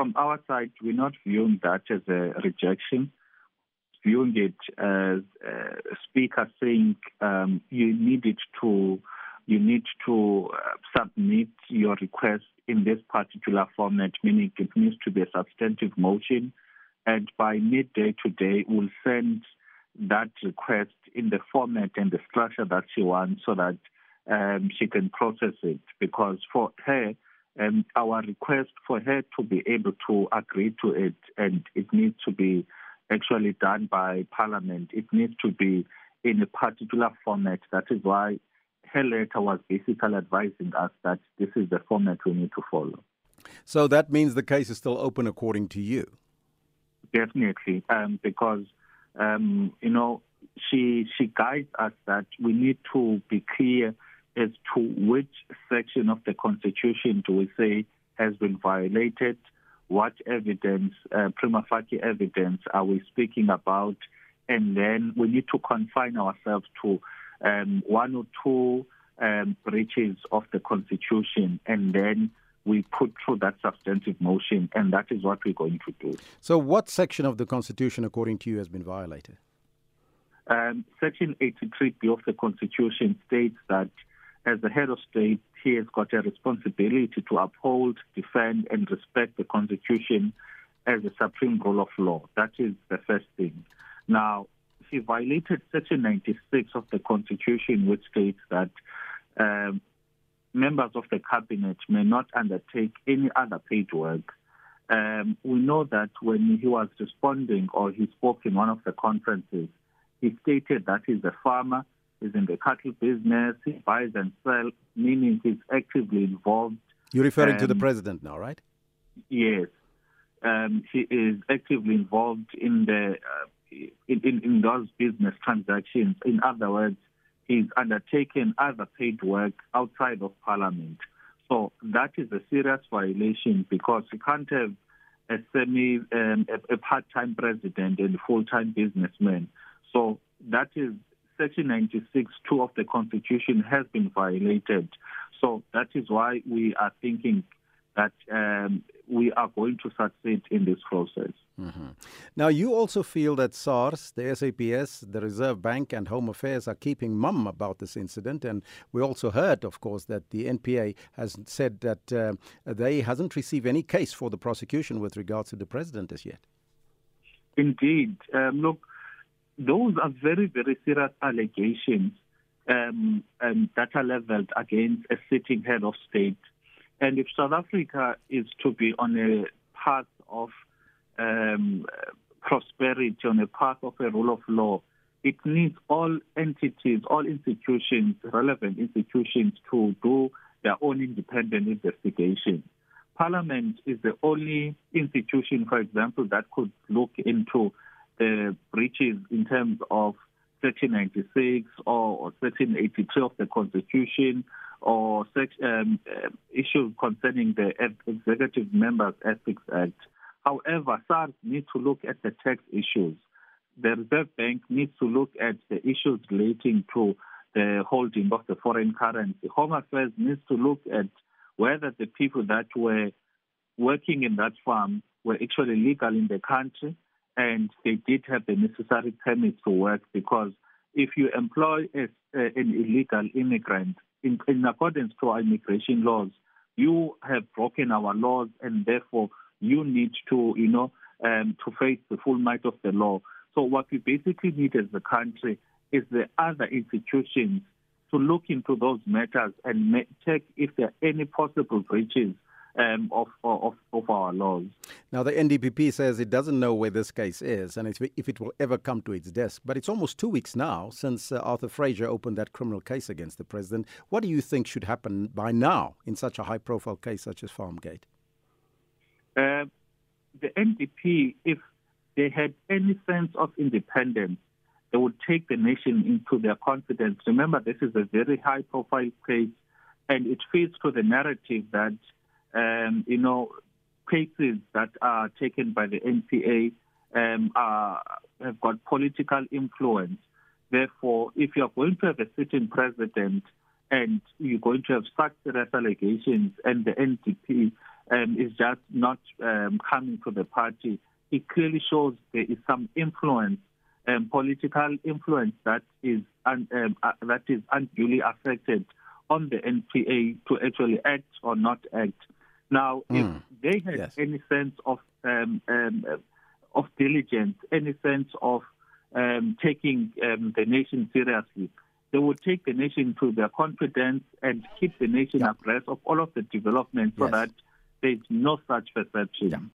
from our side, we're not viewing that as a rejection, viewing it as a speaker saying you need to submit your request in this particular format, meaning it needs to be a substantive motion. And by midday today, we'll send that request in the format and the structure that she wants so that she can process it. Because for her, our request for her to be able to agree to it, and it needs to be actually done by Parliament, it needs to be in a particular format. That is why her letter was basically advising us that this is the format we need to follow. So that means the case is still open according to you? Definitely, because, you know, she guides us that we need to be clear as to which section of the Constitution do we say has been violated, what evidence, prima facie evidence, are we speaking about, and then we need to confine ourselves to one or two breaches of the Constitution, and then we put through that substantive motion, and that is what we're going to do. So what section of the Constitution, according to you, has been violated? Section 83B of the Constitution states that as the head of state, he has got a responsibility to uphold, defend, and respect the Constitution as a supreme rule of law. That is the first thing. Now, she violated Section 96 of the Constitution, which states that members of the cabinet may not undertake any other paid work. We know that when he was responding or he spoke in one of the conferences, he stated that he's a farmer, he's in the cattle business, he buys and sells, meaning he's actively involved. You're referring to the president now, right? Yes. He is actively involved in the in those business transactions. In other words, he's undertaken other paid work outside of Parliament. So that is a serious violation because you can't have a part-time president and a full-time businessman. So that is Section 96(2) of the Constitution has been violated. So that is why we are thinking that we are going to succeed in this process. Mm-hmm. Now, you also feel that SARS, the SAPS, the Reserve Bank and Home Affairs are keeping mum about this incident. And we also heard, of course, that the NPA has said that they hasn't received any case for the prosecution with regards to the president as yet. Indeed. Look, those are very, very serious allegations that are leveled against a sitting head of state. And if South Africa is to be on a path of prosperity, on a path of a rule of law, it needs all entities, all institutions, relevant institutions to do their own independent investigation. Parliament is the only institution, for example, that could look into the breaches in terms of Section 96 or Section 83 of the Constitution, or issues concerning the Ad-Executive Members Ethics Act. However, SARS needs to look at the tax issues. The Reserve Bank needs to look at the issues relating to the holding of the foreign currency. Home Affairs needs to look at whether the people that were working in that farm were actually legal in the country and they did have the necessary permits to work, because if you employ an illegal immigrant, in accordance to our immigration laws, you have broken our laws, and therefore you need to, to face the full might of the law. So what we basically need as a country is the other institutions to look into those matters and check if there are any possible breaches of our laws. Now, the NDPP says it doesn't know where this case is and if it will ever come to its desk. But it's almost 2 weeks now since Arthur Fraser opened that criminal case against the president. What do you think should happen by now in such a high-profile case such as Farmgate? The NDP, if they had any sense of independence, they would take the nation into their confidence. Remember, this is a very high-profile case, and it feeds to the narrative that cases that are taken by the NPA have got political influence. Therefore, if you're going to have a sitting president and you're going to have such serious allegations and the NDP is just not coming to the party, it clearly shows there is some influence, political influence that is unduly affected on the NPA to actually act or not act. Now, if they had any sense of diligence, any sense of taking the nation seriously, they would take the nation to their confidence and keep the nation abreast of all of the developments so that there's no such perception. Yeah.